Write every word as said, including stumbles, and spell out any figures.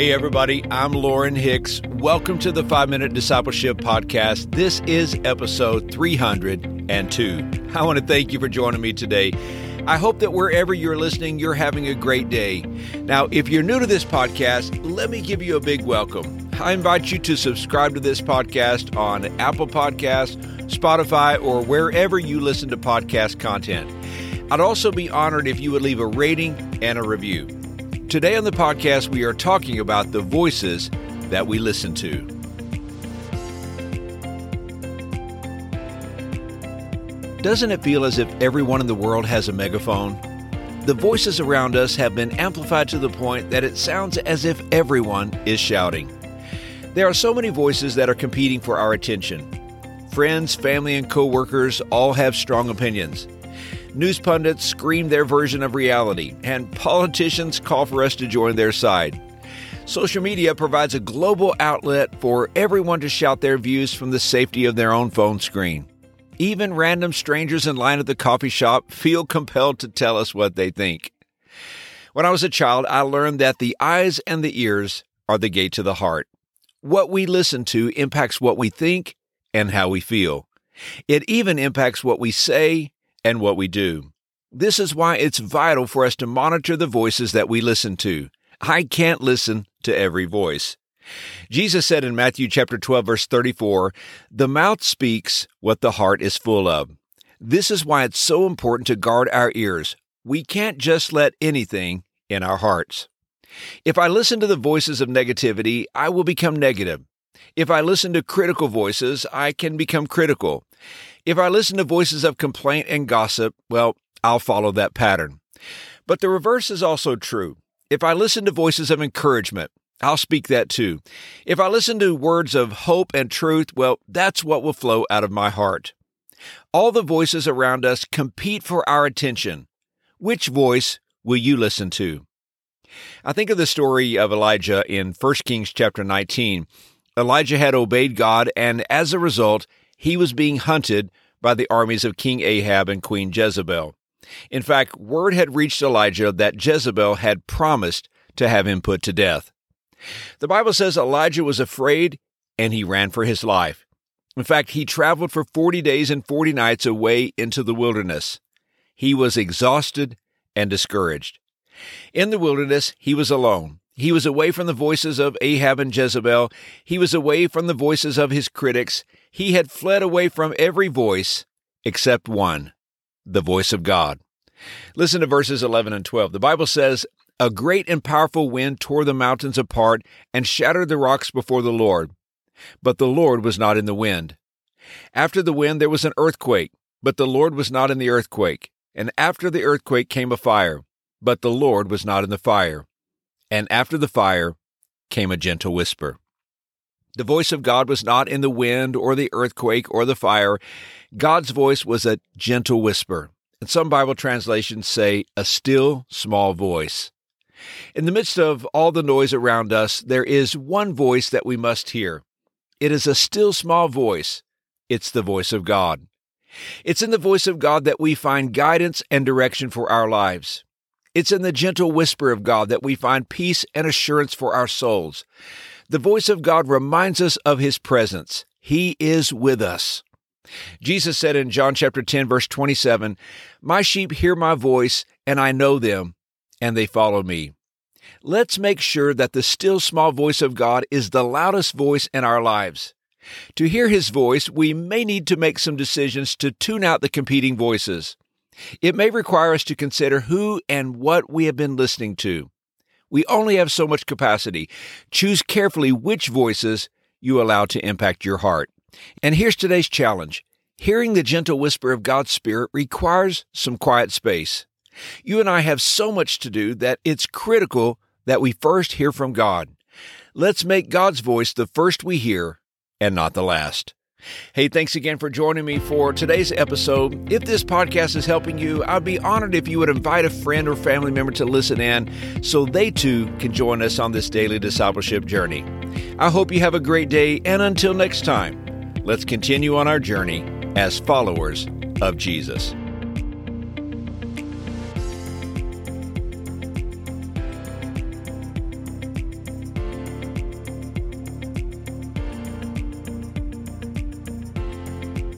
Hey everybody, I'm Lauren Hicks. Welcome to the five-Minute Discipleship Podcast. This is episode three hundred two. I want to thank you for joining me today. I hope that wherever you're listening, you're having a great day. Now, if you're new to this podcast, let me give you a big welcome. I invite you to subscribe to this podcast on Apple Podcasts, Spotify, or wherever you listen to podcast content. I'd also be honored if you would leave a rating and a review. Today on the podcast, we are talking about the voices that we listen to. Doesn't it feel as if everyone in the world has a megaphone? The voices around us have been amplified to the point that it sounds as if everyone is shouting. There are so many voices that are competing for our attention. Friends, family, and co-workers all have strong opinions. News pundits scream their version of reality, and politicians call for us to join their side. Social media provides a global outlet for everyone to shout their views from the safety of their own phone screen. Even random strangers in line at the coffee shop feel compelled to tell us what they think. When I was a child, I learned that the eyes and the ears are the gate to the heart. What we listen to impacts what we think and how we feel. It even impacts what we say and what we do. This is why it's vital for us to monitor the voices that we listen to. I can't listen to every voice. Jesus said in Matthew chapter twelve, verse thirty-four, "The mouth speaks what the heart is full of." This is why it's so important to guard our ears. We can't just let anything in our hearts. If I listen to the voices of negativity, I will become negative. If I listen to critical voices, I can become critical. If I listen to voices of complaint and gossip, well, I'll follow that pattern. But the reverse is also true. If I listen to voices of encouragement, I'll speak that too. If I listen to words of hope and truth, well, that's what will flow out of my heart. All the voices around us compete for our attention. Which voice will you listen to? I think of the story of Elijah in First Kings chapter nineteen. Elijah had obeyed God, and as a result, he was being hunted by the armies of King Ahab and Queen Jezebel. In fact, word had reached Elijah that Jezebel had promised to have him put to death. The Bible says Elijah was afraid, and he ran for his life. In fact, he traveled for forty days and forty nights away into the wilderness. He was exhausted and discouraged. In the wilderness, he was alone. He was away from the voices of Ahab and Jezebel. He was away from the voices of his critics. He had fled away from every voice except one, the voice of God. Listen to verses eleven and twelve. The Bible says, "A great and powerful wind tore the mountains apart and shattered the rocks before the Lord. But the Lord was not in the wind. After the wind there was an earthquake, but the Lord was not in the earthquake. And after the earthquake came a fire, but the Lord was not in the fire. And after the fire came a gentle whisper." The voice of God was not in the wind or the earthquake or the fire. God's voice was a gentle whisper. And some Bible translations say a still small voice. In the midst of all the noise around us, there is one voice that we must hear. It is a still small voice. It's the voice of God. It's in the voice of God that we find guidance and direction for our lives. It's in the gentle whisper of God that we find peace and assurance for our souls. The voice of God reminds us of His presence. He is with us. Jesus said in John chapter ten, verse twenty-seven, "My sheep hear my voice, and I know them, and they follow me." Let's make sure that the still small voice of God is the loudest voice in our lives. To hear His voice, we may need to make some decisions to tune out the competing voices. It may require us to consider who and what we have been listening to. We only have so much capacity. Choose carefully which voices you allow to impact your heart. And here's today's challenge. Hearing the gentle whisper of God's Spirit requires some quiet space. You and I have so much to do that it's critical that we first hear from God. Let's make God's voice the first we hear and not the last. Hey, thanks again for joining me for today's episode. If this podcast is helping you, I'd be honored if you would invite a friend or family member to listen in so they too can join us on this daily discipleship journey. I hope you have a great day, and until next time, let's continue on our journey as followers of Jesus.